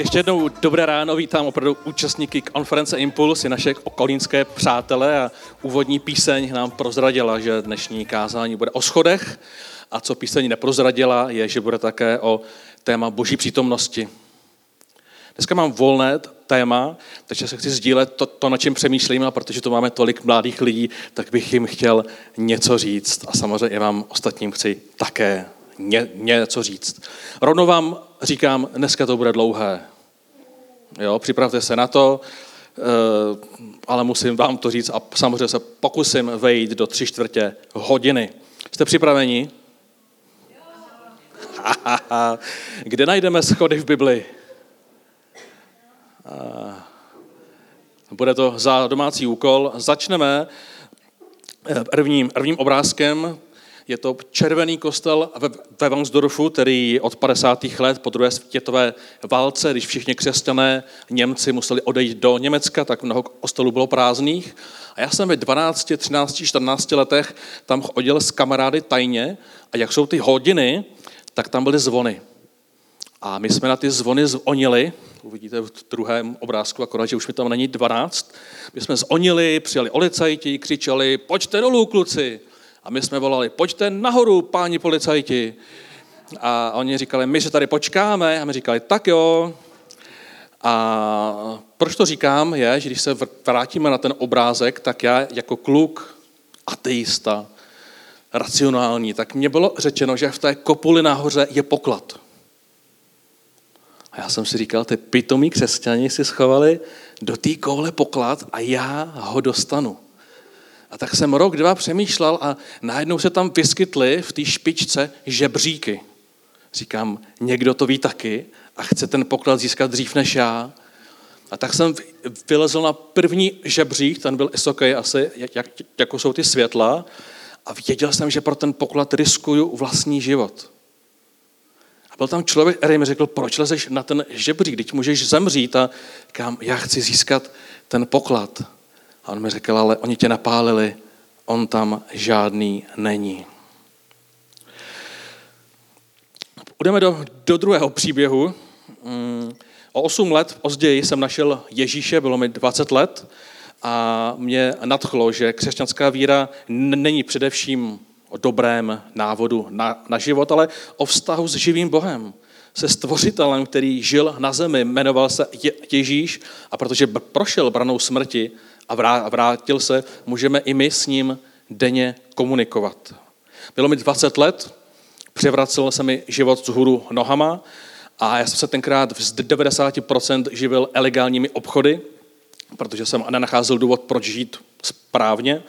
ještě jednou dobré ráno, vítám opravdu účastníky konference Impuls, i naše okolínské přátelé, a úvodní píseň nám prozradila, že dnešní kázání bude o schodech, a co píseň neprozradila, je, že bude také o téma Boží přítomnosti. Dneska mám volné téma, takže se chci sdílet to, na čem přemýšlím, a protože tu máme tolik mladých lidí, tak bych jim chtěl něco říct a samozřejmě vám ostatním chci také něco říct. Rovnou vám říkám, dneska to bude dlouhé. Jo, připravte se na to, ale musím vám to říct a samozřejmě se pokusím vejít do 3/4 hodiny. Jste připraveni? Kde najdeme schody v Bibli? Bude to za domácí úkol. Začneme prvním obrázkem. Je to červený kostel ve Varnsdorfu, který od 50. let po druhé světové válce, když všichni křesťané Němci museli odejít do Německa, tak mnoho kostelů bylo prázdných. A já jsem ve 12, 13, 14 letech tam chodil s kamarády tajně, a jak jsou ty hodiny, tak tam byly zvony. A my jsme na ty zvony zvonili, uvidíte v druhém obrázku, akorát, že už mi tam není 12. My jsme zvonili, přijeli policajti, křičeli, pojďte dolů, kluci. A my jsme volali, pojďte nahoru, páni policajti. A oni říkali, my se tady počkáme. A my říkali, tak jo. A proč to říkám je, že když se vrátíme na ten obrázek, tak já jako kluk, ateista, racionální, tak mně bylo řečeno, že v té kopuli nahoře je poklad. A já jsem si říkal, ty pitomí křesťani si schovali do té koule poklad a já ho dostanu. A tak jsem rok, dva přemýšlel a najednou se tam vyskytly v té špičce žebříky. Říkám, někdo to ví taky a chce ten poklad získat dřív než já. A tak jsem vylezl na první žebřík, ten byl vysoký asi, jako jsou ty světla, a věděl jsem, že pro ten poklad riskuju vlastní život. A byl tam člověk, který mi řekl, proč lezeš na ten žebřík, teď můžeš zemřít, a říkám, já chci získat ten poklad. A on mi řekl, ale oni tě napálili, on tam žádný není. Půjdeme do druhého příběhu. O 8 let později jsem našel Ježíše, bylo mi 20 let a mě nadchlo, že křesťanská víra není především o dobrém návodu na život, ale o vztahu s živým Bohem, se stvořitelem, který žil na zemi, jmenoval se Ježíš, a protože prošel branou smrti a vrátil se, můžeme i my s ním denně komunikovat. Bylo mi 20 let, převracel se mi život vzhůru nohama a já jsem se tenkrát v 90% živil ilegálními obchody, protože jsem nenacházel důvod, proč žít správně.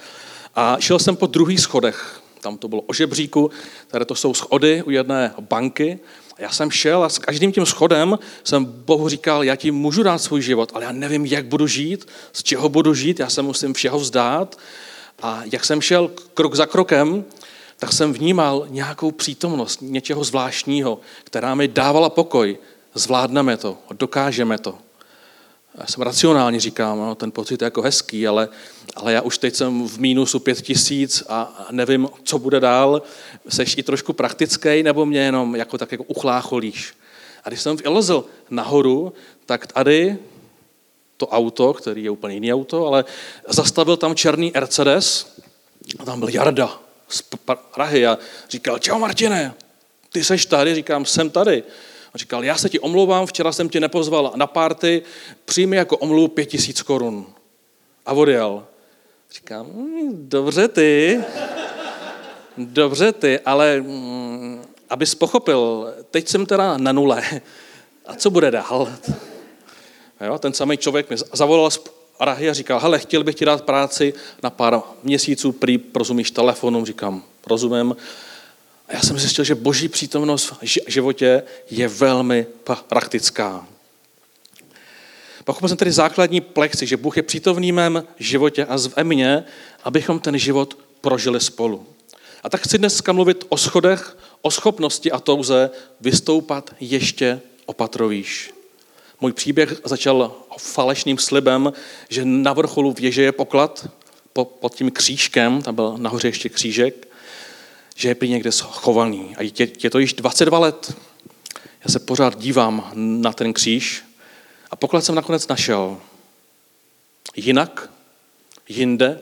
A šel jsem po druhých schodech, tam to bylo o žebříku, tady to jsou schody u jedné banky. Já jsem šel a s každým tím schodem jsem Bohu říkal, já ti můžu dát svůj život, ale já nevím, jak budu žít, z čeho budu žít, já se musím všeho vzdát. A jak jsem šel krok za krokem, tak jsem vnímal nějakou přítomnost, něčeho zvláštního, která mi dávala pokoj. Zvládneme to, dokážeme to. Já jsem racionálně říkám, no, ten pocit je jako hezký, ale já už teď jsem v mínusu 5000 a nevím, co bude dál. Jseš i trošku praktický, nebo mě jenom jako tak jako uchlácholíš. A když jsem vylezl nahoru, tak tady to auto, který je úplně jiný auto, ale zastavil tam černý Mercedes a tam byl Jarda z Prahy a říkal, čau Martine, ty seš tady? Říkám, jsem tady. A říkal, já se ti omlouvám, včera jsem tě nepozval na párty, přijmi jako omluvu 5000 korun. A odjel. Říkám, dobře ty, ale abys pochopil, teď jsem teda na nule. A co bude dál? Jo, ten samý člověk mi zavolal z Prahy a říkal, hele, chtěl bych ti dát práci na pár měsíců, prý rozumíš telefonům. Říkám, rozumím. A já jsem zjistil, že Boží přítomnost v životě je velmi praktická. Pochopil jsem tedy základní plexi, že Bůh je přítomný v mém životě a ve mně, abychom ten život prožili spolu. A tak chci dneska mluvit o schodech, o schopnosti a touze vystoupat ještě o patro výš. Můj příběh začal falešným slibem, že na vrcholu věže je poklad, pod tím křížkem, tam byl nahoře ještě křížek, že je prý někde schovaný. A je to již 22 let. Já se pořád dívám na ten kříž A poklad jsem nakonec našel. Jinak, jinde,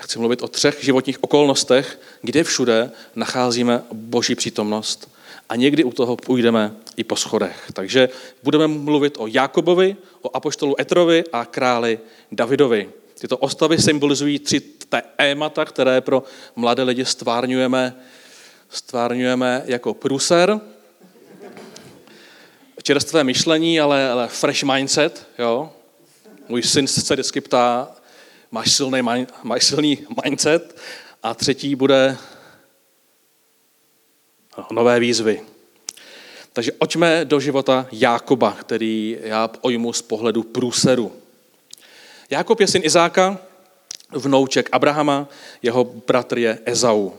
chci mluvit o 3 životních okolnostech, kde všude nacházíme Boží přítomnost a někdy u toho půjdeme i po schodech. Takže budeme mluvit o Jákobovi, o apoštolu Etrovi a králi Davidovi. Tyto ostavy symbolizují 3 témata, které pro mladé lidi stvárňujeme jako průser. Čerstvé myšlení, ale fresh mindset. Jo? Můj syn se vždycky ptá, máš silný mindset. A 3. bude nové výzvy. Takže očme do života Jákoba, který já ojmu z pohledu průseru. Jákob je syn Izáka, vnouček Abrahama, jeho bratr je Ezau.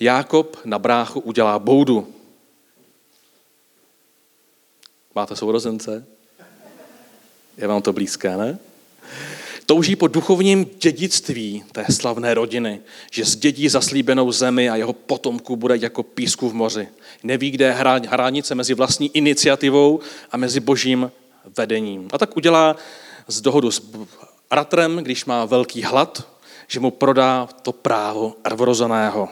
Jákob na bráchu udělá boudu. Máte sourozence? Je vám to blízké, ne? Touží po duchovním dědictví té slavné rodiny, že zdědí zaslíbenou zemi a jeho potomku bude jako písku v moři. Neví, kde je hranice mezi vlastní iniciativou a mezi Božím vedením. A tak udělá z dohodu s bratrem, když má velký hlad, že mu prodá to právo prvorozeného.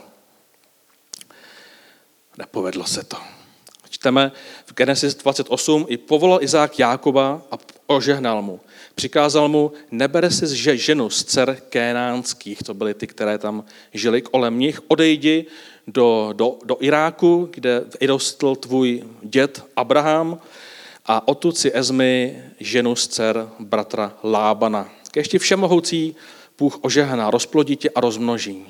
Nepovedlo se to. Čteme v Genesis 28, i povolal Izák Jákoba a ožehnal mu. Přikázal mu, nebere si ženu z dcer Kénánských, to byly ty, které tam žili kolem nich, odejdi do Iráku, kde vyrostl tvůj děd Abraham, a odtud si vezmi ženu z dcer bratra Lábana. Kéž ti všemohoucí Bůh ožehná, rozplodí tě a rozmnoží.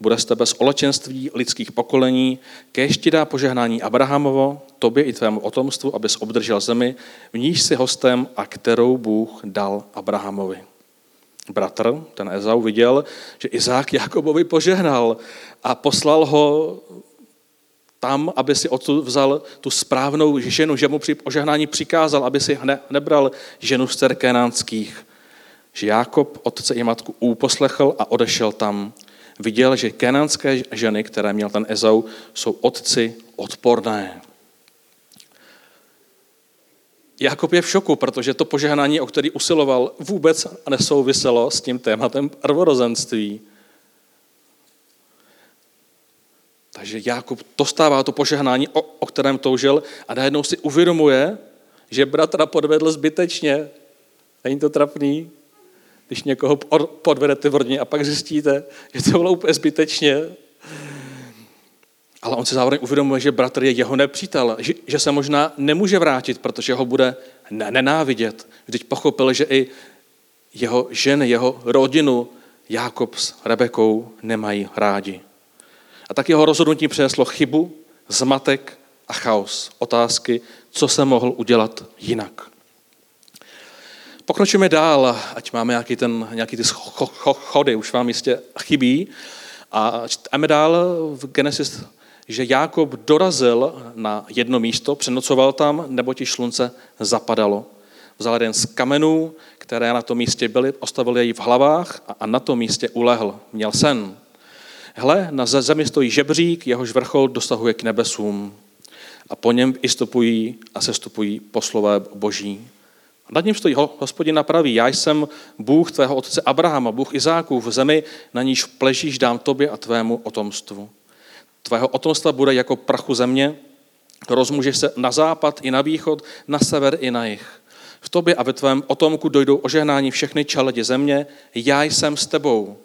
Bude z tebe z olečenství lidských pokolení, kéž ti dá požehnání Abrahamovo, tobě i tvému potomstvu, abys obdržel zemi, v níž si hostem a kterou Bůh dal Abrahamovi. Bratr, ten Ezau, viděl, že Izák Jákobovi požehnal a poslal ho tam, aby si odtud vzal tu správnou ženu, že mu při požehnání přikázal, aby si nebral ženu z dcer Kénánských. Že Jákob otce i matku uposlechl a odešel tam. Viděl, že kénánské ženy, které měl ten Ezau, jsou otci odporné. Jákob je v šoku, protože to požehnání, o který usiloval, vůbec nesouviselo s tím tématem prvorozenství. Takže Jákob dostává to požehnání, o kterém toužil, a najednou si uvědomuje, že bratra podvedl zbytečně. Není to trapný? Když někoho podvedete v rodině a pak zjistíte, že to bylo úplně zbytečně. Ale on si zároveň uvědomuje, že bratr je jeho nepřítel, že se možná nemůže vrátit, protože ho bude nenávidět. Vždyť pochopil, že i jeho ženy, jeho rodinu Jákob s Rebekou nemají rádi. A tak jeho rozhodnutí přineslo chybu, zmatek a chaos. Otázky, co se mohl udělat jinak. Pokročíme dál, ať máme nějaký ty schody, už vám jistě chybí. A čteme dál v Genesis, že Jákob dorazil na jedno místo, přenocoval tam, neboť již slunce zapadalo. Vzal jeden z kamenů, které na tom místě byly, ostavil jej v hlavách a na tom místě ulehl. Měl sen. Hle, na zemi stojí žebřík, jehož vrchol dosahuje k nebesům. A po něm vystupují a sestupují poslové Boží. Nad ním stojí Hospodin a praví, já jsem Bůh tvého otce Abrahama, Bůh Izákův, v zemi, na níž pležíš, dám tobě a tvému potomstvu. Tvého potomstva bude jako prachu země, rozmůžeš se na západ i na východ, na sever i na jih. V tobě a ve tvém potomku dojdou ožehnání všechny čeledi země, já jsem s tebou.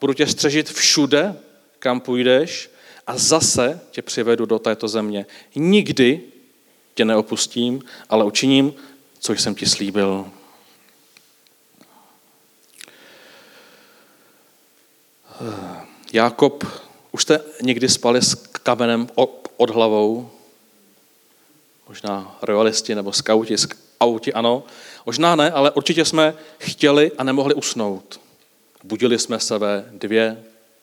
Budu tě střežit všude, kam půjdeš, a zase tě přivedu do této země. Nikdy tě neopustím, ale učiním, co jsem ti slíbil. Jákob, už jste někdy spali s kamenem od hlavou? Možná royalisti nebo skauti, ano. Možná ne, ale určitě jsme chtěli a nemohli usnout. Budili jsme se ve 2,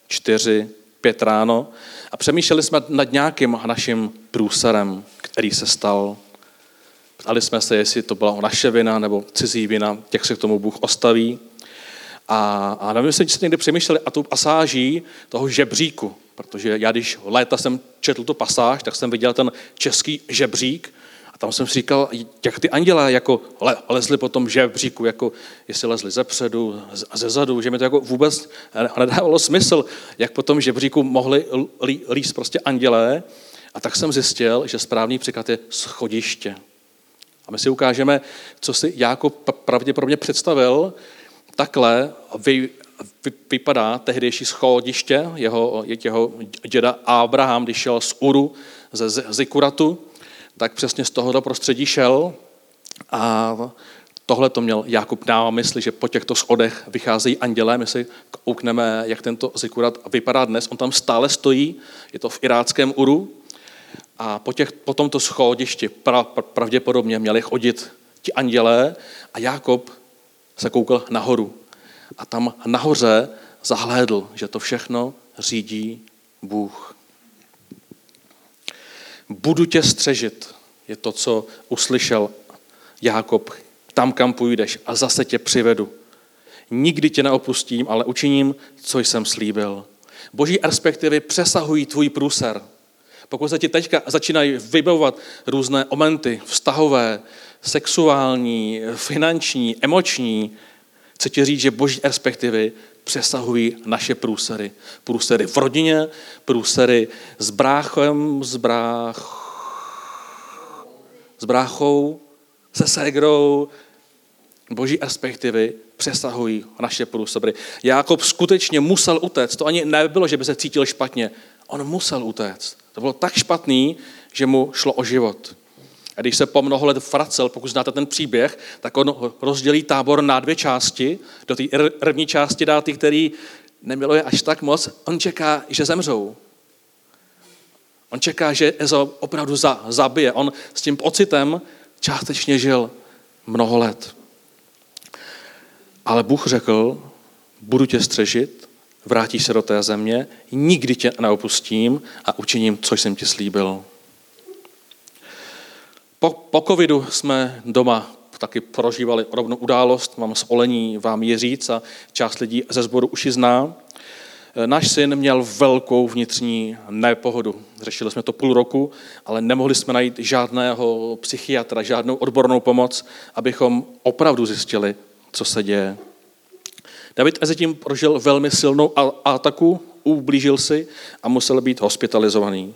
4, 5 ráno a přemýšleli jsme nad nějakým naším průserem, který se stal. Ptali jsme se, jestli to byla naše vina nebo cizí vina, jak se k tomu Bůh ostaví. A nevím, jestli někdy přemýšleli a tu pasáží toho žebříku, protože já když léta jsem četl tu pasáž, tak jsem viděl ten český žebřík a tam jsem si říkal, jak ty andělé jako lezli po tom žebříku, jako jestli lezli zepředu a zezadu, že mi to jako vůbec nedávalo smysl, jak po tom žebříku mohli líst prostě andělé. A tak jsem zjistil, že správný příklad je schodiště. A my si ukážeme, co si Jákob pravděpodobně představil. Takhle vypadá tehdejší schodiště, jeho děda Abraham, když šel z Uru, ze Zikuratu, tak přesně z tohoto prostředí šel a tohle to měl Jákob na mysli, že po těchto schodech vycházejí andělé. My si koukneme, jak tento Zikurat vypadá dnes. On tam stále stojí, je to v iráckém Uru a po tomto schodišti pravděpodobně měli chodit ti andělé a Jákob se koukal nahoru. A tam nahoře zahlédl, že to všechno řídí Bůh. Budu tě střežit, je to, co uslyšel Jákob. Tam, kam půjdeš a zase tě přivedu. Nikdy tě neopustím, ale učiním, co jsem slíbil. Boží perspektivy přesahují tvůj průser. Pokud se ti teďka začínají vybavovat různé momenty, vztahové, sexuální, finanční, emoční, chci ti říct, že boží perspektivy přesahují naše průsery. Průsery v rodině, průsery s bráchem, s bráchou, se ségrou. Boží perspektivy přesahují naše průsery. Jákob skutečně musel utéct. To ani nebylo, že by se cítil špatně. On musel utéct. To bylo tak špatný, že mu šlo o život. A když se po mnoho let vracel, pokud znáte ten příběh, tak on rozdělí tábor na dvě části. Do té první části dá ty, který nemiluje až tak moc. On čeká, že zemřou. On čeká, že Ezau opravdu zabije. On s tím pocitem částečně žil mnoho let. Ale Bůh řekl, budu tě střežit, vrátíš se do té země, nikdy tě neopustím a učiním, co jsem ti slíbil. Po covidu jsme doma taky prožívali podobnou událost, mám z Olení, vám je říct a část lidí ze sboru už ji zná. Náš syn měl velkou vnitřní nepohodu. Řešili jsme to půl roku, ale nemohli jsme najít žádného psychiatra, žádnou odbornou pomoc, abychom opravdu zjistili, co se děje. David mezitím prožil velmi silnou ataku, ublížil si a musel být hospitalizovaný.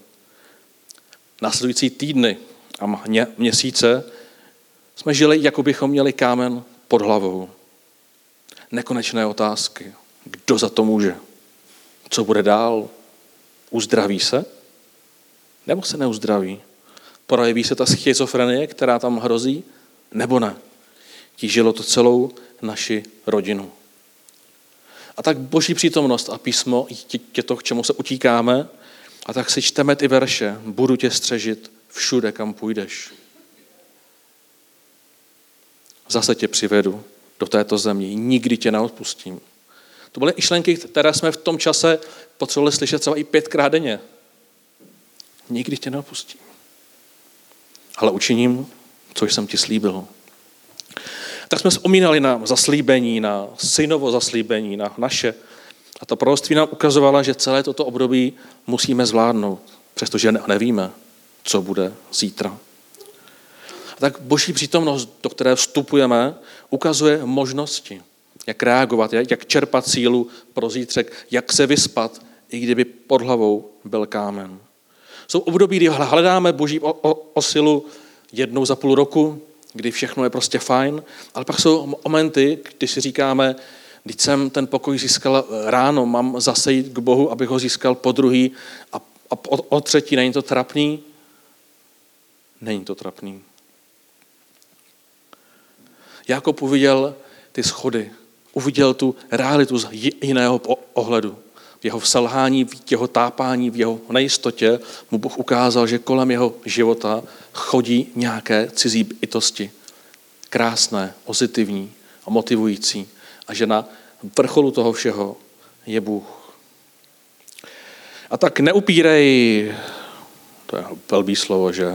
Následující týdny a měsíce jsme žili, jako bychom měli kámen pod hlavou. Nekonečné otázky. Kdo za to může? Co bude dál? Uzdraví se? Nebo se neuzdraví? Projeví se ta schizofrenie, která tam hrozí? Nebo ne? Tížilo to celou naši rodinu. A tak boží přítomnost a písmo je to, k čemu se utíkáme, a tak si čteme ty verše. Budu tě střežit všude, kam půjdeš. Zase tě přivedu do této země. Nikdy tě neodpustím. To byly myšlenky, které jsme v tom čase potřebovali slyšet třeba i 5krát denně. Nikdy tě neodpustím. Ale učiním, co jsem ti slíbil. Tak jsme vzpomínali na zaslíbení, na synovo zaslíbení, na naše. A ta proroctví nám ukazovala, že celé toto období musíme zvládnout, přestože nevíme, co bude zítra. A tak boží přítomnost, do které vstupujeme, ukazuje možnosti, jak reagovat, jak čerpat sílu pro zítřek, jak se vyspat, i kdyby pod hlavou byl kámen. Jsou období, kdy hledáme boží osilu jednou za půl roku, kdy všechno je prostě fajn, ale pak jsou momenty, kdy si říkáme, když jsem ten pokoj získal ráno, mám zase jít k Bohu, abych ho získal po druhý a po třetí, není to trapný? Není to trapný. Jákob uviděl ty schody, uviděl tu realitu z jiného ohledu. V jeho selhání, v jeho tápání, v jeho nejistotě mu Bůh ukázal, že kolem jeho života chodí nějaké cizí bytosti. Krásné, pozitivní a motivující. A že na vrcholu toho všeho je Bůh. A tak neupírej, to je velbý slovo, že?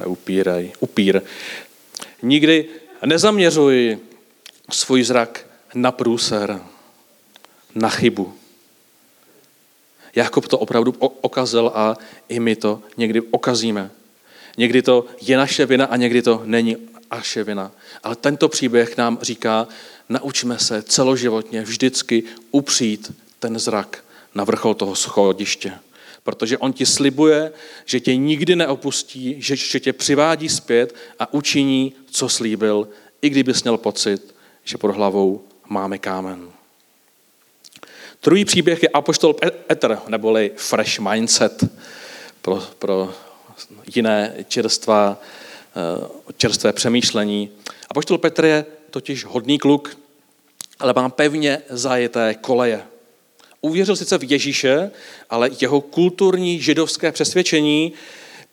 Neupírej, upír. Nikdy nezaměřuj svůj zrak na průser, na chybu. Jákob to opravdu okazil a i my to někdy okazíme. Někdy to je naše vina a někdy to není naše vina. Ale tento příběh nám říká, naučme se celoživotně vždycky upřít ten zrak na vrchol toho schodiště. Protože on ti slibuje, že tě nikdy neopustí, že tě přivádí zpět a učiní, co slíbil, i kdybys měl pocit, že pod hlavou máme kámen. Druhý příběh je apoštol Petr, neboli fresh mindset pro jiné čerstvé přemýšlení. Apoštol Petr je totiž hodný kluk, ale má pevně zajeté koleje. Uvěřil sice v Ježíše, ale jeho kulturní židovské přesvědčení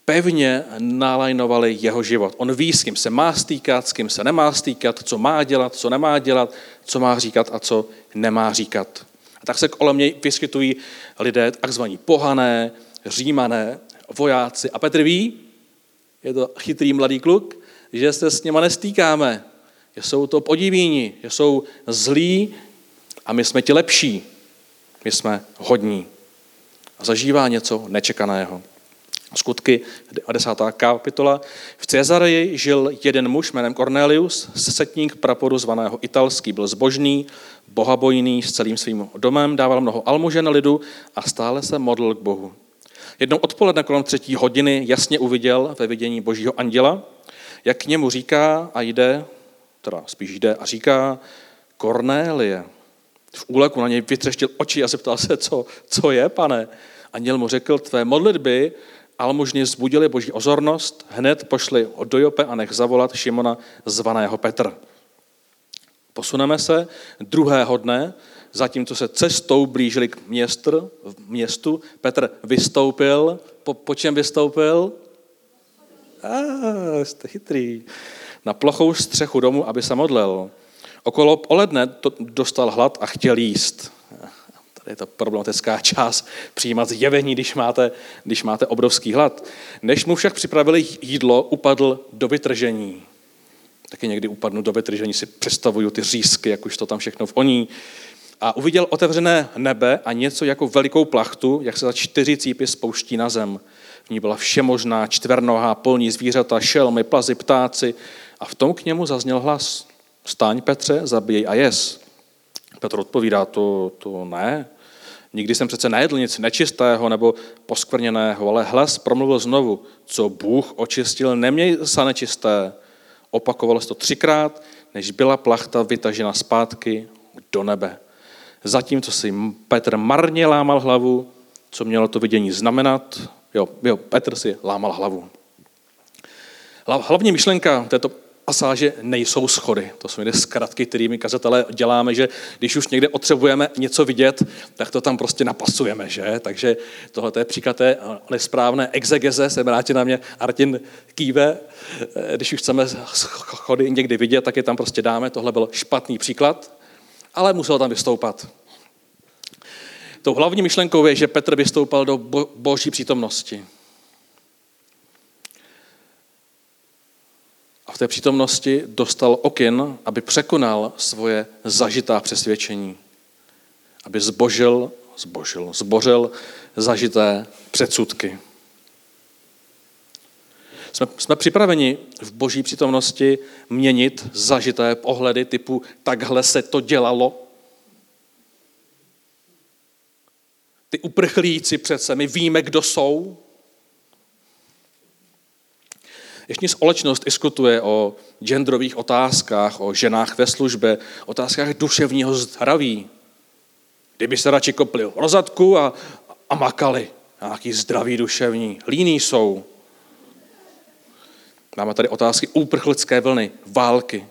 pevně nalajnovaly jeho život. On ví, s kým se má stýkat, s kým se nemá stýkat, co má dělat, co nemá dělat, co má říkat a co nemá říkat. A tak se kolem něj vyskytují lidé takzvaní pohané, Římané, vojáci. A Petr ví, je to chytrý mladý kluk, že se s něma nestýkáme, že jsou to podivíni, že jsou zlí a my jsme ti lepší, my jsme hodní. A zažívá něco nečekaného. Skutky 10. kapitola. V Cezareji žil jeden muž jménem Cornelius, setník praporu zvaného italský, byl zbožný, bohabojný, s celým svým domem, dával mnoho almužen lidu a stále se modlil k Bohu. Jednou odpoledne kolem 3:00 jasně uviděl ve vidění božího anděla, jak k němu říká a jde, teda spíš jde a říká, Kornélie. V úleku na něj vytřeštil oči a zeptal se, co je, pane? Anděl mu řekl, tvé modlitby almužny vzbudily boží ozornost, hned pošli do Joppe a nech zavolat Šimona zvaného Petr. Posuneme se druhého dne, zatímco se cestou blížili k městu, Petr vystoupil, po čem vystoupil? Jste chytrý. Na plochou střechu domu, aby se modlil. Okolo poledne dostal hlad a chtěl jíst. Tady je ta problematická část přijímat zjevení, když máte obrovský hlad. Než mu však připravili jídlo, upadl do vytržení. Taky někdy upadnu do vytržení, si představuju ty řízky, jak už to tam všechno voní. A uviděl otevřené nebe a něco jako velikou plachtu, jak se za 4 cípy spouští na zem. V ní byla všemožná čtvernohá polní zvířata, šelmy, plazy, ptáci. A v tom k němu zazněl hlas. Vstaň, Petře, zabijej a jez. Petr odpovídá, to ne. Nikdy jsem přece nejedl nic nečistého nebo poskvrněného, ale hlas promluvil znovu. Co Bůh očistil, neměj za nečisté. Opakovalo se to 3krát, než byla plachta vytažena zpátky do nebe. Zatímco si Petr marně lámal hlavu, co mělo to vidění znamenat, Petr si lámal hlavu. Hlavní myšlenka této pasáže nejsou schody. To jsou někde zkratky, kterými kazatelé děláme, že když už někde potřebujeme něco vidět, tak to tam prostě napasujeme, že? Takže tohle je příklad té nesprávné exegeze, se vrátí na mě Artin kýve. Když už chceme schody někdy vidět, tak je tam prostě dáme. Tohle byl špatný příklad, ale musel tam vystoupat. Tou hlavní myšlenkou je, že Petr vystoupal do boží přítomnosti. A v té přítomnosti dostal okyn, aby překonal svoje zažitá přesvědčení. Aby zbořil zažité předsudky. Jsme připraveni v boží přítomnosti měnit zažité pohledy typu takhle se to dělalo. Ty uprchlíci přece, my víme, kdo jsou. Dnešní společnost diskutuje o genderových otázkách, o ženách ve službě, otázkách duševního zdraví. Kdyby se radši kopli o zadku a makali. Nějaký zdraví duševní. Líní jsou. Máme tady otázky úprchlické vlny, války.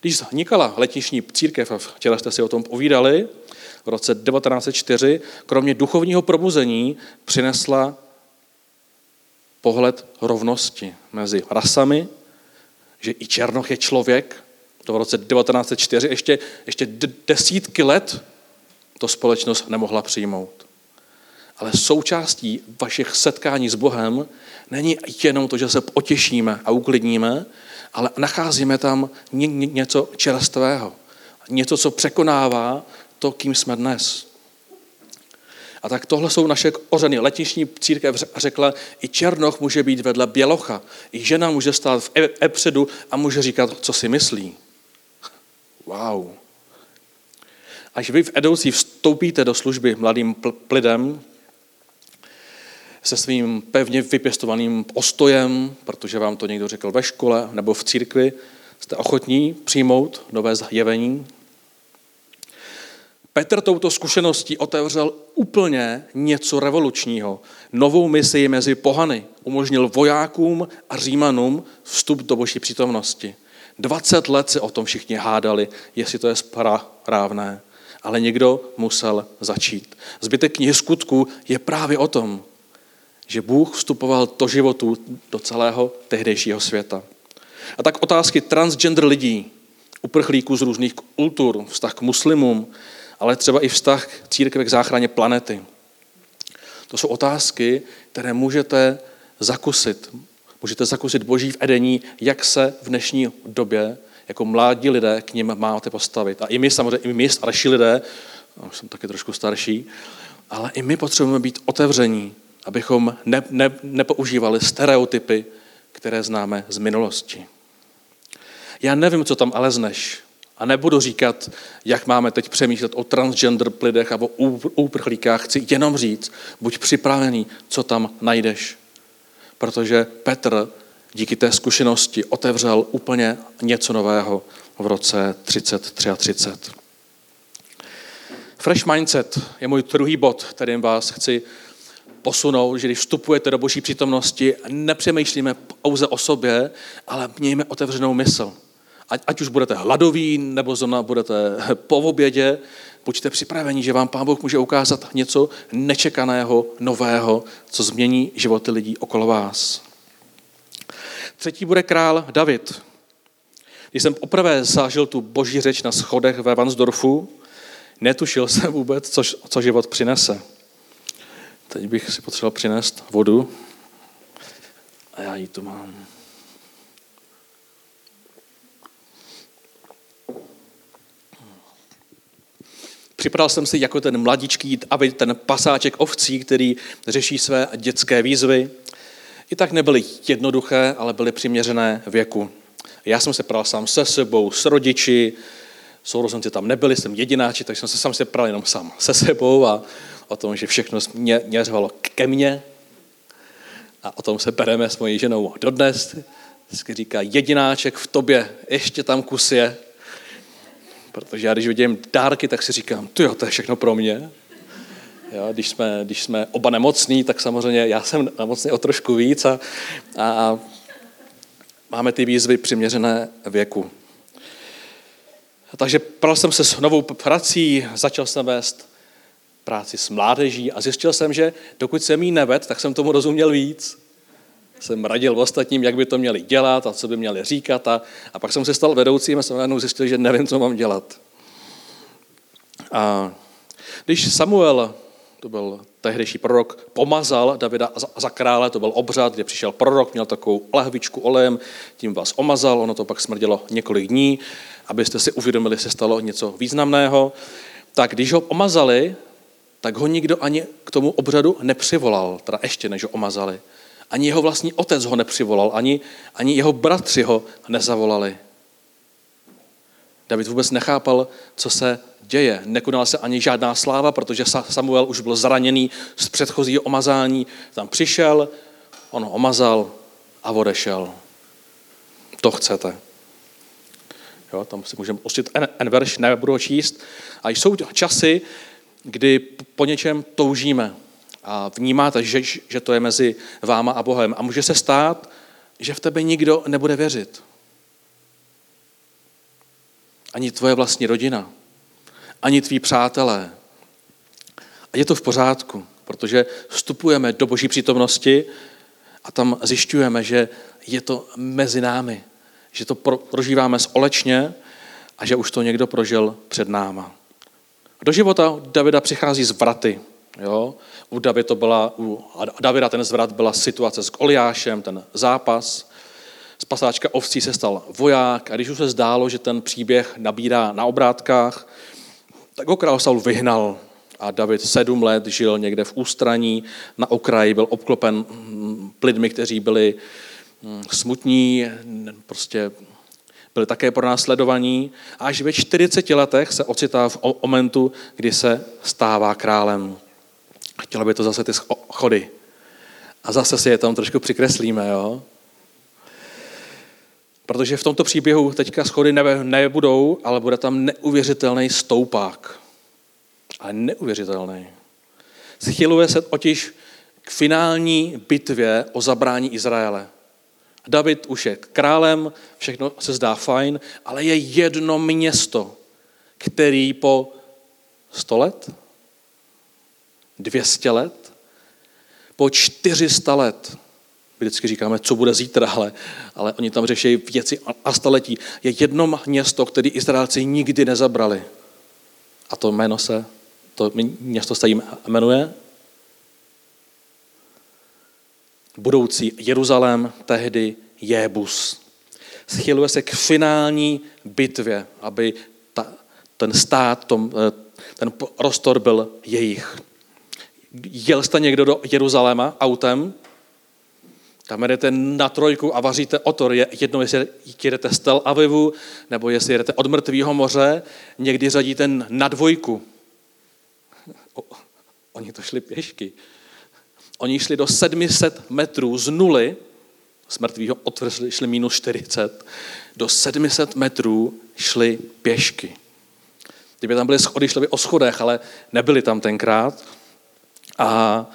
Když zanikala letniční církev, a včera jste si o tom povídali, v roce 1904, kromě duchovního probuzení přinesla pohled rovnosti mezi rasami, že i Černoch je člověk, to v roce 1904, ještě desítky let to společnost nemohla přijmout. Ale součástí vašich setkání s Bohem není jenom to, že se potěšíme a uklidníme, ale nacházíme tam něco čerstvého, něco, co překonává to, kým jsme dnes. A tak tohle jsou naše ořeny. Letniční církev řekla, i černoch může být vedle bělocha. I žena může stát v epředu a může říkat, co si myslí. Wow. Až vy v Edoucí vstoupíte do služby mladým lidem se svým pevně vypěstovaným postojem, protože vám to někdo řekl ve škole nebo v církvi, jste ochotní přijmout nové zjevení? Petr touto zkušeností otevřel úplně něco revolučního. Novou misi mezi pohany umožnil vojákům a Římanům vstup do boží přítomnosti. 20 let se o tom všichni hádali, jestli to je správné, ale někdo musel začít. Zbytek knihy Skutků je právě o tom, že Bůh vstupoval do životu do celého tehdejšího světa. A tak otázky transgender lidí, uprchlíků z různých kultur, vztah k muslimům, ale třeba i vztah církve k záchraně planety. To jsou otázky, které můžete zakusit. Můžete zakusit Boží v Edení, jak se v dnešní době jako mladí lidé k nim máte postavit. A i my samozřejmě, i my starší lidé, už jsem taky trošku starší, ale i my potřebujeme být otevření, abychom nepoužívali stereotypy, které známe z minulosti. Já nevím, co tam nalezneš. A nebudu říkat, jak máme teď přemýšlet o transgender lidech a o úprchlíkách. Chci jenom říct, buď připravený, co tam najdeš. Protože Petr díky té zkušenosti otevřel úplně něco nového v roce 30. Fresh mindset je můj druhý bod, kterým vás chci posunout, že když vstupujete do boží přítomnosti, nepřemýšlíme pouze o sobě, ale mějme otevřenou mysl. Ať už budete hladoví, nebo zrovna budete po obědě, buďte připraveni, že vám Pán Bůh může ukázat něco nečekaného, nového, co změní životy lidí okolo vás. Třetí bude král David. Když jsem poprvé zažil tu boží řeč na schodech ve Varnsdorfu, netušil jsem vůbec, co život přinese. Teď bych si potřeboval přinést vodu. A já ji tu mám. Připadal jsem si jako ten mladíčký David, ten pasáček ovcí, který řeší své dětské výzvy. I tak nebyly jednoduché, ale byly přiměřené věku. Já jsem se pral sám se sebou, s rodiči, sourozenci tam nebyli, jsem jedináči, takže jsem se sám pral jenom sám se sebou a o tom, že všechno mě měřovalo ke mně. A o tom se bereme s mojí ženou dodnes. Vždycky říká, jedináček v tobě, ještě tam kus je. Protože já, když vidím dárky, tak si říkám, tyjo, to je všechno pro mě. Jo, když jsme oba nemocní, tak samozřejmě já jsem nemocný o trošku víc a máme ty výzvy přiměřené věku. Takže pral jsem se s novou prací, začal jsem vést práci s mládeží a zjistil jsem, že dokud jsem jí nevedl, tak jsem tomu rozuměl víc. Jsem radil ostatním, jak by to měli dělat a co by měli říkat. A pak jsem se stal vedoucím a jsem najednou zjistil, že nevím, co mám dělat. A když Samuel, to byl tehdejší prorok, pomazal Davida za krále, to byl obřad, kde přišel prorok, měl takovou lahvičku olejem, tím vás omazal, ono to pak smrdělo několik dní, abyste si uvědomili, se stalo něco významného. Tak když ho omazali, tak ho nikdo ani k tomu obřadu nepřivolal, teda ještě než ho omazali. Ani jeho vlastní otec ho nepřivolal, ani jeho bratři ho nezavolali. David vůbec nechápal, co se děje. Nekonala se ani žádná sláva, protože Samuel už byl zraněný z předchozího omazání. Tam přišel, on ho omazal a odešel. To chcete. Jo, tam si můžeme ostit verš, nebudu ho číst. A jsou časy, kdy po něčem toužíme. A vnímáte, že to je mezi váma a Bohem. A může se stát, že v tebe nikdo nebude věřit. Ani tvoje vlastní rodina. Ani tví přátelé. A je to v pořádku, protože vstupujeme do boží přítomnosti a tam zjišťujeme, že je to mezi námi. Že to prožíváme společně a že už to někdo prožil před náma. Do života Davida přichází zvraty. Jo? U Davida ten zvrat byla situace s Goliášem, ten zápas. Z pasáčka ovcí se stal voják a když už se zdálo, že ten příběh nabírá na obrátkách, tak ho král Saul vyhnal a David 7 let žil někde v ústraní, na okraji, byl obklopen lidmi, kteří byli smutní, prostě byli také pronásledovaní. A až ve 40 letech se ocitá v momentu, kdy se stává králem. Chtělo by to zase ty schody. A zase si je tam trošku přikreslíme, jo? Protože v tomto příběhu teďka schody nebudou, ale bude tam neuvěřitelný stoupák. Ale neuvěřitelný. Schyluje se totiž k finální bitvě o zabrání Izraele. David už je králem, všechno se zdá fajn, ale je jedno město, který po 100 let, 200 let, po 400 let, vždycky říkáme, co bude zítra, ale oni tam řeší věci a staletí, je jedno město, které Izraelci nikdy nezabrali. A to město se jim jmenuje budoucí Jeruzalém, tehdy Jebus. Schyluje se k finální bitvě, aby ten stát, ten prostor byl jejich. Jel jste někdo do Jeruzaléma autem? Tam jedete na 3 a vaříte otor. Je jedno, jestli jedete z Tel Avivu, nebo jestli jedete od Mrtvého moře, někdy řadíte na 2. Oni to šli pěšky. Oni šli do 700 metrů z nuly, z Mrtvého otvrzli, šli minus 40, do 700 metrů šli pěšky. Kdyby tam byly schody, šli by o schodech, ale nebyli tam tenkrát. A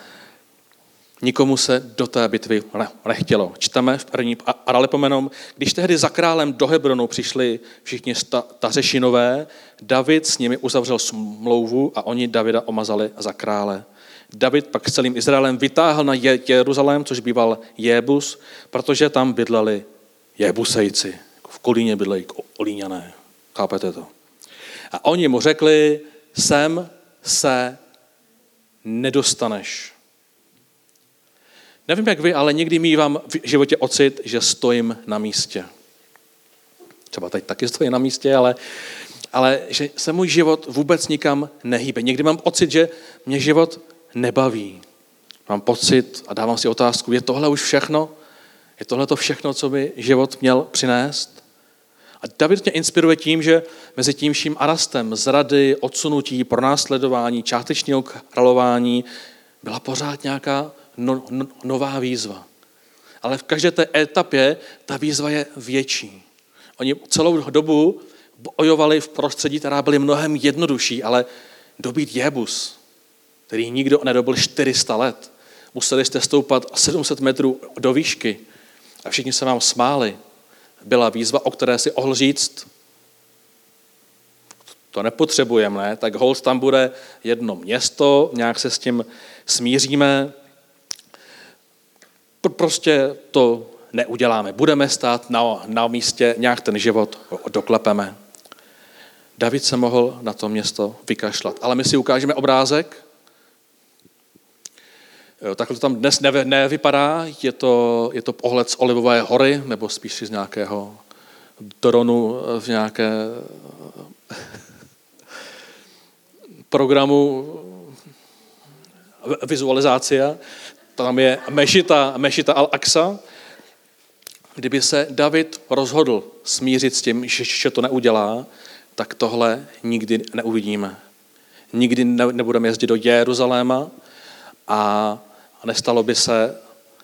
nikomu se do té bitvy nechtělo. Čteme v první Paralipomenon, když tehdy za králem do Hebronu přišli všichni stařešinové, David s nimi uzavřel smlouvu a oni Davida omazali za krále. David pak s celým Izraelem vytáhl na Jeruzalém, což býval Jebus, protože tam bydleli Jebusejci. V Kolíně bydleli Kolíňané. Chápete to? A oni mu řekli, sem se nedostaneš. Nevím, jak vy, ale někdy mívám v životě ocit, že stojím na místě. Třeba teď taky stojím na místě, ale že se můj život vůbec nikam nehýbe. Někdy mám pocit, že mě život nebaví. Mám pocit a dávám si otázku, je tohle už všechno? Je tohle to všechno, co by život měl přinést? A David mě inspiruje tím, že mezi tím vším arastem zrady, odsunutí, pronásledování, částečného králování byla pořád nějaká nová výzva. Ale v každé té etapě ta výzva je větší. Oni celou dobu bojovali v prostředí, která byly mnohem jednodušší, ale dobít Jebus, který nikdo nedobil 400 let. Museli jste stoupat 700 metrů do výšky a všichni se vám smáli. Byla výzva, o které si ohl říct, to nepotřebujeme, ne? Tak holt tam bude jedno město, nějak se s tím smíříme, prostě to neuděláme. Budeme stát na místě, nějak ten život doklepeme. David se mohl na to město vykašlat. Ale my si ukážeme obrázek. Takhle to tam dnes nevypadá. Je to pohled z Olivové hory, nebo spíš z nějakého dronu v nějaké programu vizualizace. Tam je mešita Al-Aqsa. Kdyby se David rozhodl smířit s tím, že to neudělá, tak tohle nikdy neuvidíme. Nikdy nebudeme jezdit do Jeruzaléma a nestalo by se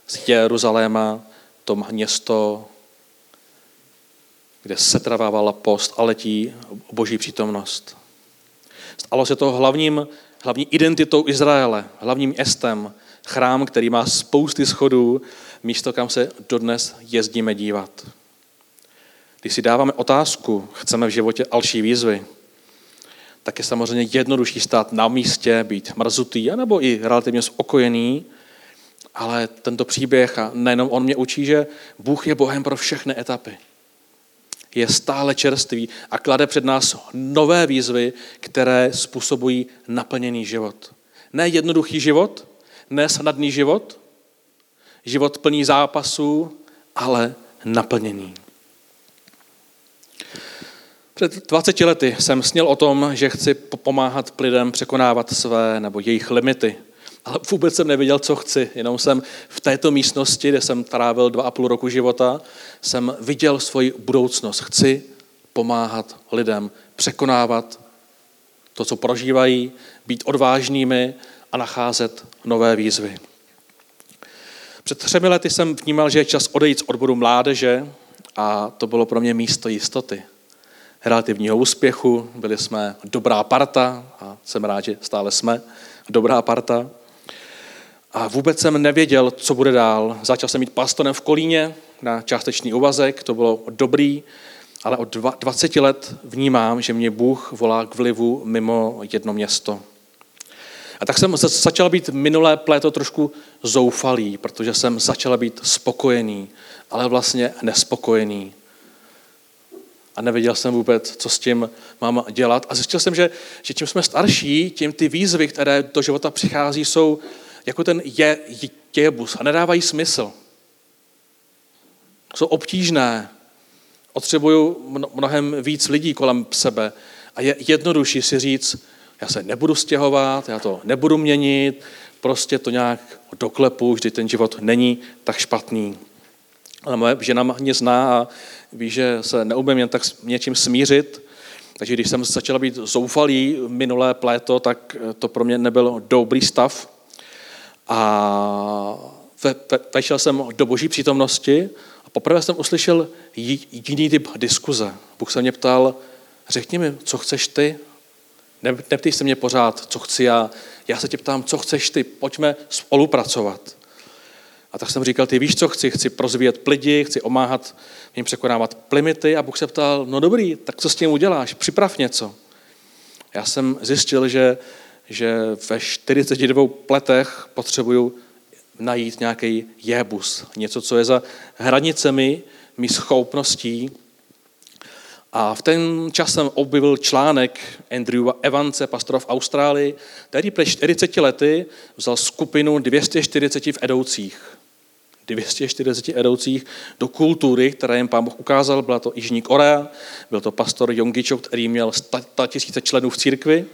z Jeruzaléma to město, kde se trvávala post a letí boží přítomnost. Stalo se to hlavní identitou Izraele, hlavním městem, chrám, který má spousty schodů, místo, kam se dodnes jezdíme dívat. Když si dáváme otázku, chceme v životě další výzvy, tak je samozřejmě jednodušší stát na místě, být mrzutý, anebo i relativně spokojený, ale tento příběh, a nejenom on mě učí, že Bůh je Bohem pro všechny etapy. Je stále čerstvý a klade před nás nové výzvy, které způsobují naplněný život. Ne jednoduchý život, ne snadný život, život plný zápasů, ale naplněný. Před 20 lety jsem snil o tom, že chci pomáhat lidem překonávat své nebo jejich limity. Ale vůbec jsem nevěděl, co chci. Jenom jsem v této místnosti, kde jsem trávil 2,5 roku života, jsem viděl svoji budoucnost. Chci pomáhat lidem překonávat to, co prožívají, být odvážnými a nacházet nové výzvy. Před 3 lety jsem vnímal, že je čas odejít z odboru mládeže a to bylo pro mě místo jistoty. Relativního úspěchu, byli jsme dobrá parta a jsem rád, že stále jsme dobrá parta. A vůbec jsem nevěděl, co bude dál. Začal jsem být pastorem v Kolíně na částečný úvazek, to bylo dobrý, ale od 20 let vnímám, že mě Bůh volá k vlivu mimo jedno město. A tak jsem začal být minulé léto trošku zoufalý, protože jsem začal být spokojený, ale vlastně nespokojený. A nevěděl jsem vůbec, co s tím mám dělat. A zjistil jsem, že čím jsme starší, tím ty výzvy, které do života přichází, jsou jako ten Jebus a nedávají smysl. Jsou obtížné. Potřebuju mnohem víc lidí kolem sebe. A je jednodušší si říct, já se nebudu stěhovat, já to nebudu měnit, prostě to nějak doklepu, vždyť ten život není tak špatný. Ale moje žena mě zná a ví, že se neumím jen tak něčím smířit, takže když jsem začal být zoufalý minulé léto, tak to pro mě nebyl dobrý stav. A vešel jsem do boží přítomnosti a poprvé jsem uslyšel jiný typ diskuze. Bůh se mě ptal, řekni mi, co chceš ty? Neptej se mě pořád, co chci já se tě ptám, co chceš ty, pojďme spolupracovat. A tak jsem říkal, ty víš, co chci? Chci prozvíjet lidi, chci omáhat, jim překonávat limity. A Bůh se ptal, no dobrý, tak co s tím uděláš? Připrav něco. Já jsem zjistil, že ve 42 letech potřebuju najít nějaký jebus. Něco, co je za hranicemi mých schopností. A v ten čas jsem objevil článek Andrewa Evanse, pastora v Austrálii, který před 40 lety vzal skupinu 240 vedoucích. 240 vedoucích do kultury, které jim Pán Bůh ukázal, byla to Jižní Korea, byl to pastor Jongičo, který měl 100 000 členů v církvi.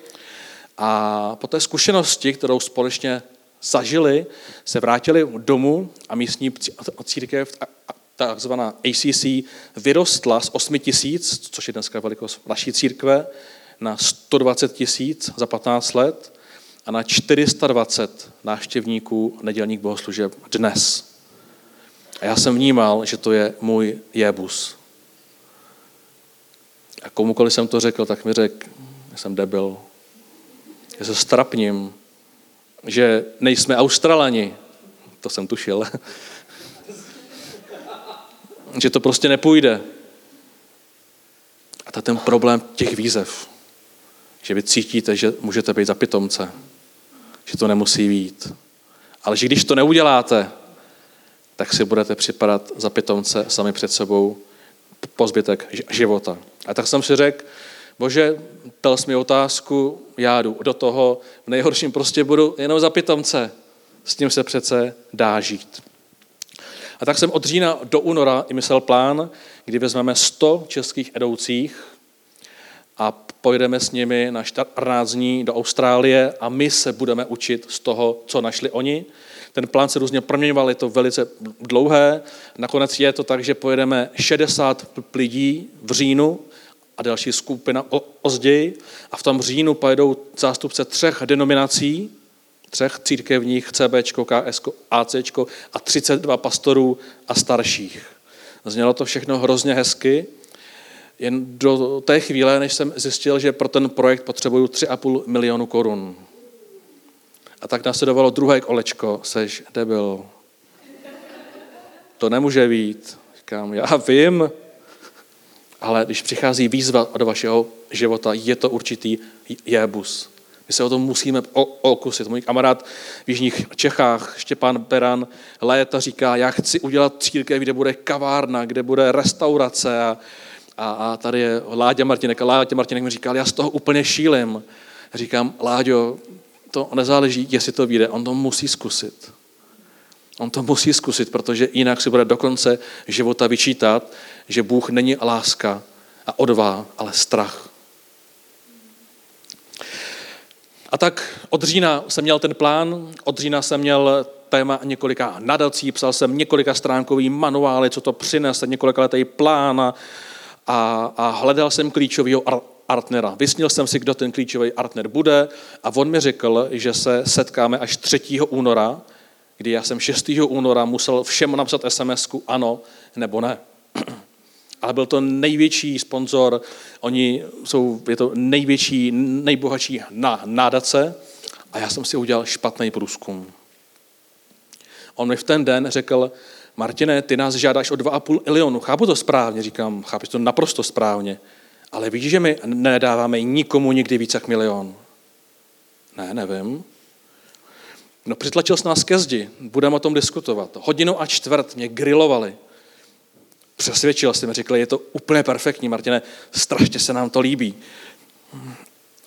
A po té zkušenosti, kterou společně zažili, se vrátili domů a místní církev takzvaná ACC vyrostla z 8 000, což je dneska velikost naší církve, na 120 000 za 15 let a na 420 návštěvníků nedělních bohoslužeb dnes. A já jsem vnímal, že to je můj jebus. A komukoliv jsem to řekl, tak mi řekl, že jsem debil, že se strapním, že nejsme Australani. To jsem tušil. Že to prostě nepůjde. A to je ten problém těch výzev. Že vy cítíte, že můžete být za pitomce. Že to nemusí vyjít. Ale že když to neuděláte, tak si budete připadat za pitomce sami před sebou po zbytek života. A tak jsem si řekl, Bože, dal jsi mi otázku, já jdu do toho, v nejhorším prostě budu jenom za pitomce. S tím se přece dá žít. A tak jsem od října do února vymyslel plán, kdy vezmeme 100 českých vedoucích a pojedeme s nimi na 14 dní do Austrálie a my se budeme učit z toho, co našli oni. Ten plán se různě proměňoval, je to velice dlouhé. Nakonec je to tak, že pojedeme 60 lidí v říjnu a další skupina později. A v tom říjnu pojedou zástupce 3 denominací, 3 církevních, CBčko, KSko, ACčko a 32 pastorů a starších. Znělo to všechno hrozně hezky, jen do té chvíle, než jsem zjistil, že pro ten projekt potřebuju 3,5 milionu korun. A tak následovalo druhé kolečko, seš debil. To nemůže být. Říkám, já vím, ale když přichází výzva do vašeho života, je to určitý jebus. My se o tom musíme okusit. Můj kamarád v Jižních Čechách, Štěpán Peran, léta říká, já chci udělat církev, kde bude kavárna, kde bude restaurace. A tady je Láďa Martinek. A Láďa Martinek mi říkal, já z toho úplně šílim. Říkám, Láďo, to nezáleží, jestli to vyjde. On to musí zkusit. On to musí zkusit, protože jinak si bude do konce života vyčítat, že Bůh není láska. a odvaha, ale strach. A tak od října jsem měl ten plán, od října jsem měl téma několika nadací, psal jsem několika stránkový manuály, co to přinese, několika letý plán a hledal jsem klíčovýho partnera. Vysnil jsem si, kdo ten klíčový partner bude a on mi řekl, že se setkáme až 3. února, kdy já jsem 6. února musel všem napsat SMS-ku ano nebo ne. Ale byl to největší sponzor, oni jsou, je to největší, nejbohatší na nadace a já jsem si udělal špatný průzkum. On mi v ten den řekl, Martine, ty nás žádáš o 2,5 milionu, chápu to správně, říkám, chápeš to naprosto správně, ale víš, že my nedáváme nikomu nikdy víc jak 1 milion. Ne, nevím. No přitlačil jsi nás ke zdi, budeme o tom diskutovat. 1,25 hodiny mě grilovali. Přesvědčil jsem, řekli, je to úplně perfektní, Martine, strašně se nám to líbí.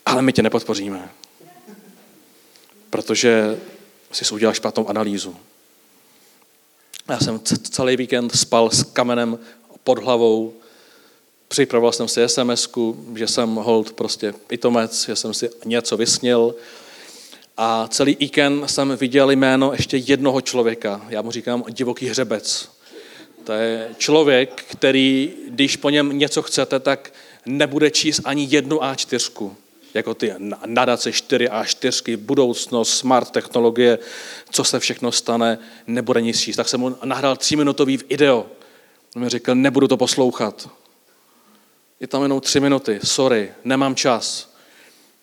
Ale my tě nepodpoříme, protože jsi udělal špatnou analýzu. Já jsem celý víkend spal s kamenem pod hlavou, připravoval jsem si SMS-ku, že jsem hold prostě pitomec, že jsem si něco vysnil a celý víkend jsem viděl jméno ještě jednoho člověka, já mu říkám divoký hřebec. To je člověk, který, když po něm něco chcete, tak nebude číst ani 1 A4. Jako ty nadace 4 A4, budoucnost, smart technologie, co se všechno stane, nebude nic číst. Tak jsem mu nahrál 3-minutový video. On mi řekl, nebudu to poslouchat. Je tam jenom 3 minuty, sorry, nemám čas.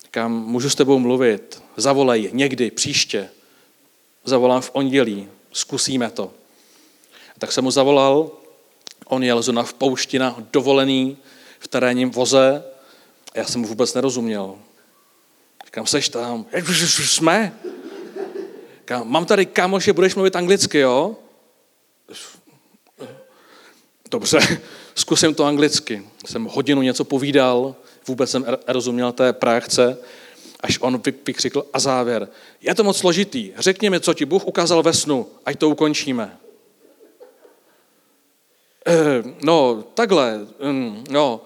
Říkám, můžu s tebou mluvit, zavolej někdy, příště. Zavolám v pondělí, zkusíme to. Tak jsem mu zavolal, on jel zrovna v poušti na dovolený v terénním voze a já jsem mu vůbec nerozuměl. Říkám, seš tam? Jsme? Říkám, mám tady kamoše, budeš mluvit anglicky, jo? Dobře, zkusím to anglicky. Jsem hodinu něco povídal, vůbec jsem rozuměl té práce, až on vykřikl a závěr. Je to moc složitý, řekni mi, co ti Bůh ukázal ve snu, ať to ukončíme. No, takhle, no.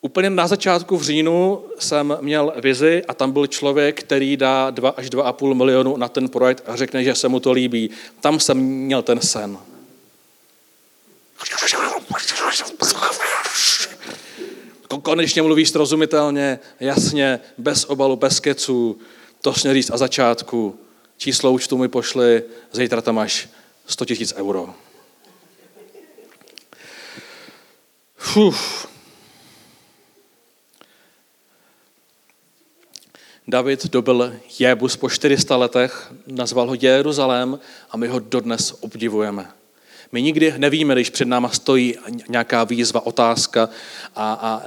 Úplně na začátku v říjnu jsem měl vizi a tam byl člověk, který dá 2 až 2,5 milionu na ten projekt a řekne, že se mu to líbí. Tam jsem měl ten sen. Konečně mluvíš srozumitelně, jasně, bez obalu, bez keců, to směl říct a začátku. Číslo účtu mi pošli, zítra tam máš 100 000 euro. Uf. David dobyl Jebus po 400 letech, nazval ho Jeruzalém a my ho dodnes obdivujeme. My nikdy nevíme, když před náma stojí nějaká výzva, otázka a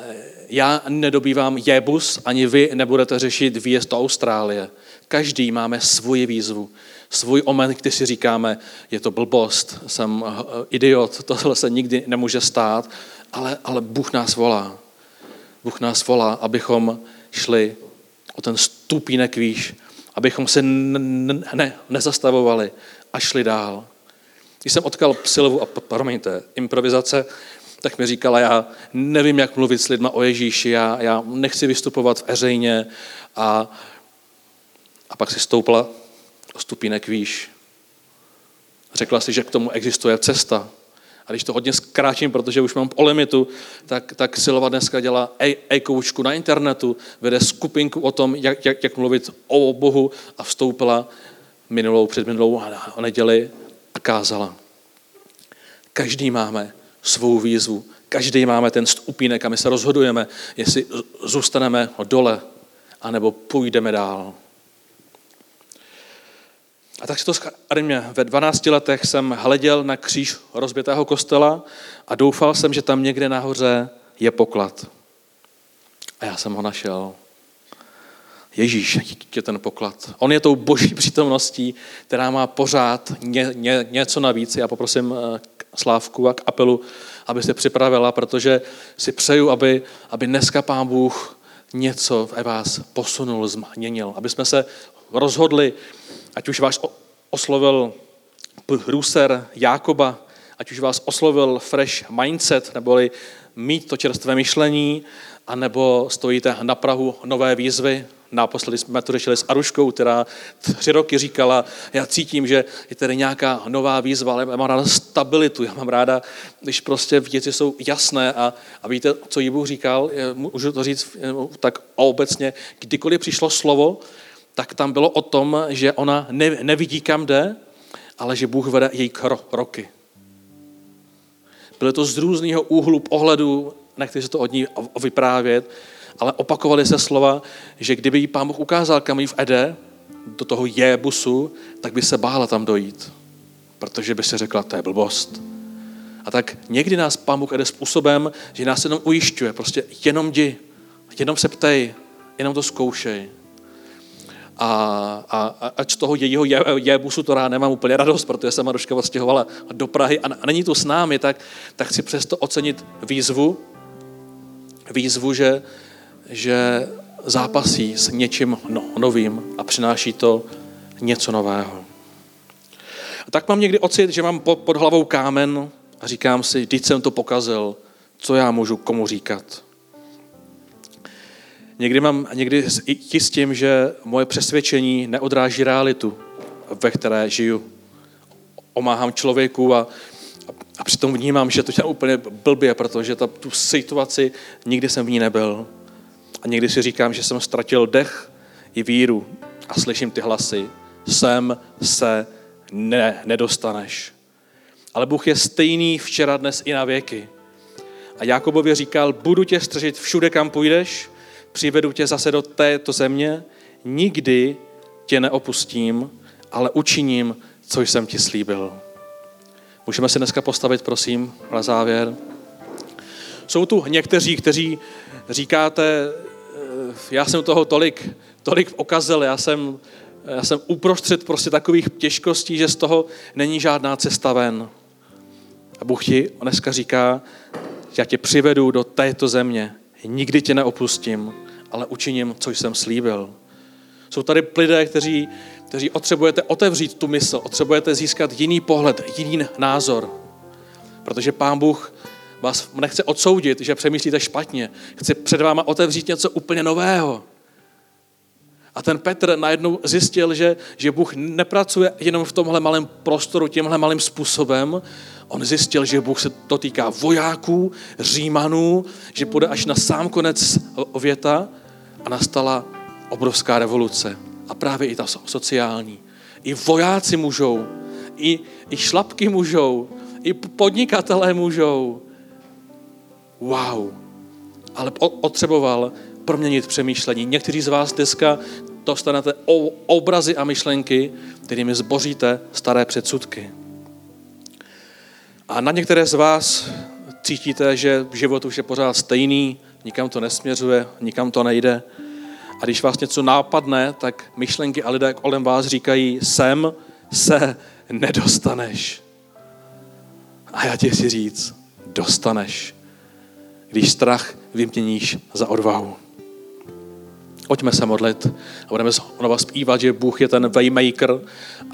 já nedobývám Jebus, ani vy nebudete řešit výjezd do Austrálie. Každý máme svoji výzvu, svůj omen, kdy si říkáme, je to blbost, jsem idiot, tohle se nikdy nemůže stát, ale Bůh nás volá. Bůh nás volá, abychom šli o ten stupínek výš, abychom se nezastavovali a šli dál. Když jsem odkal Psýlovu, a promiňte, improvizace, tak mi říkala, já nevím, jak mluvit s lidma o Ježíši, já nechci vystupovat veřejně a pak si stoupla o stupínek výš. Řekla si, že k tomu existuje cesta. A když to hodně zkrátím, protože už mám po limitu, tak Psýlova dneska dělá e-koučku na internetu, vede skupinku o tom, jak mluvit o Bohu a vstoupila předminulou neděli a kázala. Každý máme svou výzvu, každý máme ten stupínek a my se rozhodujeme, jestli zůstaneme dole, anebo půjdeme dál. A tak se to skladně. Ve 12 letech jsem hleděl na kříž rozbitého kostela a doufal jsem, že tam někde nahoře je poklad. A já jsem ho našel. Ježíš je ten poklad. On je tou boží přítomností, která má pořád něco navíc. Já poprosím Slávku a kapelu, aby se připravila, protože si přeju, aby dneska Pán Bůh něco ve vás posunul, změnil. Aby jsme se rozhodli, ať už vás oslovil průser Jákoba, ať už vás oslovil fresh mindset, neboli mít to čerstvé myšlení, anebo stojíte na prahu nové výzvy. Naposledy jsme to řešili s Aruškou, která 3 roky říkala, já cítím, že je tady nějaká nová výzva, ale já mám ráda stabilitu, já mám ráda, když prostě věci jsou jasné a víte, co jí Bůh říkal, můžu to říct tak obecně, kdykoliv přišlo slovo, tak tam bylo o tom, že ona nevidí, kam jde, ale že Bůh vede její kroky. Bylo to z různého úhlu ohledu, nechci se to od ní vyprávět, ale opakovaly se slova, že kdyby jí Pán Bůh ukázal, kam jí vede, do toho Jebusu, tak by se bála tam dojít, protože by si řekla, to je blbost. A tak někdy nás Pán Bůh vede způsobem, že nás jenom ujišťuje, prostě jenom jdi, jenom se ptej, jenom to zkoušej. A ač toho jejího Jebusu, to já nemám úplně radost, protože se Maruška odstěhovala do Prahy a není tu s námi, tak chci přesto ocenit výzvu, že zápasí s něčím novým a přináší to něco nového. A tak mám někdy ocit, že mám pod hlavou kámen a říkám si, vždyť jsem to pokazil, co já můžu komu říkat. Někdy jistím, že moje přesvědčení neodráží realitu, ve které žiju. Omáhám člověku a přitom vnímám, že to je úplně blbě, protože tu situaci nikdy jsem v ní nebyl. A někdy si říkám, že jsem ztratil dech i víru a slyším ty hlasy. Sem se nedostaneš. Ale Bůh je stejný včera, dnes i na věky. A Jákobově říkal, budu tě střežit všude, kam půjdeš, přivedu tě zase do této země, nikdy tě neopustím, ale učiním, co jsem ti slíbil. Můžeme se dneska postavit, prosím, na závěr. Jsou tu někteří, kteří říkáte, já jsem toho tolik okazil, já jsem uprostřed prostě takových těžkostí, že z toho není žádná cesta ven. A Bůh ti dneska říká, já tě přivedu do této země, nikdy tě neopustím, ale učiním, co jsem slíbil. Jsou tady lidé, kteří potřebujete otevřít tu mysl, potřebujete získat jiný pohled, jiný názor, protože Pán Bůh vás nechce odsoudit, že přemýšlíte špatně. Chce před váma otevřít něco úplně nového. A ten Petr najednou zjistil, že Bůh nepracuje jenom v tomhle malém prostoru, tímhle malým způsobem. On zjistil, že Bůh se to týká vojáků, Římanů, že půjde až na sám konec věta a nastala obrovská revoluce. A právě i ta sociální. I vojáci můžou, i šlapky můžou, i podnikatelé můžou. Wow, ale potřeboval proměnit přemýšlení. Někteří z vás dneska dostanete obrazy a myšlenky, kterými zboříte staré předsudky. A na některé z vás cítíte, že život už je pořád stejný, nikam to nesměřuje, nikam to nejde. A když vás něco nápadne, tak myšlenky a lidé kolem vás říkají, sem se nedostaneš. A já ti chci říct, dostaneš. Když strach vyměníš za odvahu. Pojďme se modlit a budeme znovu zpívat, že Bůh je ten waymaker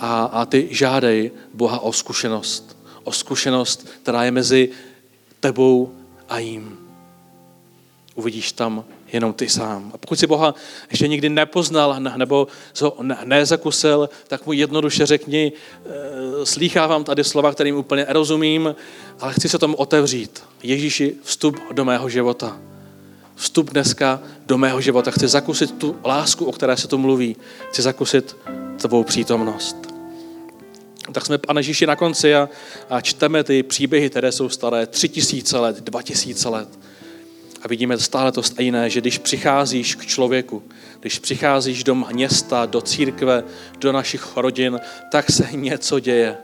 a ty žádej Boha o zkušenost. O zkušenost, která je mezi tebou a jím. Uvidíš tam jenom ty sám. A pokud si Boha ještě nikdy nepoznal nebo ho nezakusil, tak mu jednoduše řekni, slýchávám tady slova, kterým úplně nerozumím, ale chci se tomu otevřít. Ježíši, vstup do mého života. Vstup dneska do mého života. Chci zakusit tu lásku, o které se tu mluví. Chci zakusit tvou přítomnost. Tak jsme, Pane Ježíši, na konci a čteme ty příběhy, které jsou staré 3000 let, 2000 let. A vidíme stále to stejné, že když přicházíš k člověku, když přicházíš do města, do církve, do našich rodin, tak se něco děje.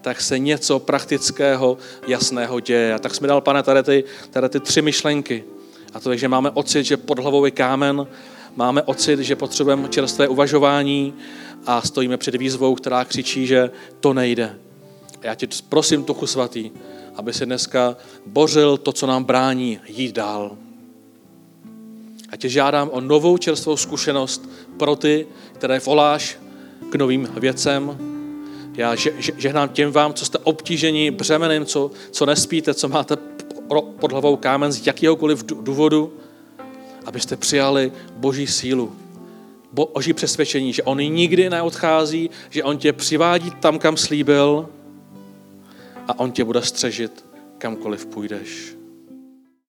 Tak se něco praktického, jasného děje. A tak jsme dal, Pane, tady ty 3 myšlenky. A to je, že máme ocit, že pod hlavou je kámen, máme ocit, že potřebujeme čerstvé uvažování a stojíme před výzvou, která křičí, že to nejde. A já tě prosím, Duchu Svatý, aby se dneska bořil to, co nám brání jít dál. A tě žádám o novou čerstvou zkušenost pro ty, které voláš k novým věcem. Já žehnám těm vám, co jste obtížení břemenem, co nespíte, co máte pod hlavou kámen z jakéhokoliv důvodu, abyste přijali Boží sílu, Boží přesvědčení, že on nikdy neodchází, že on tě přivádí tam, kam slíbil, a on tě bude střežit, kamkoliv půjdeš.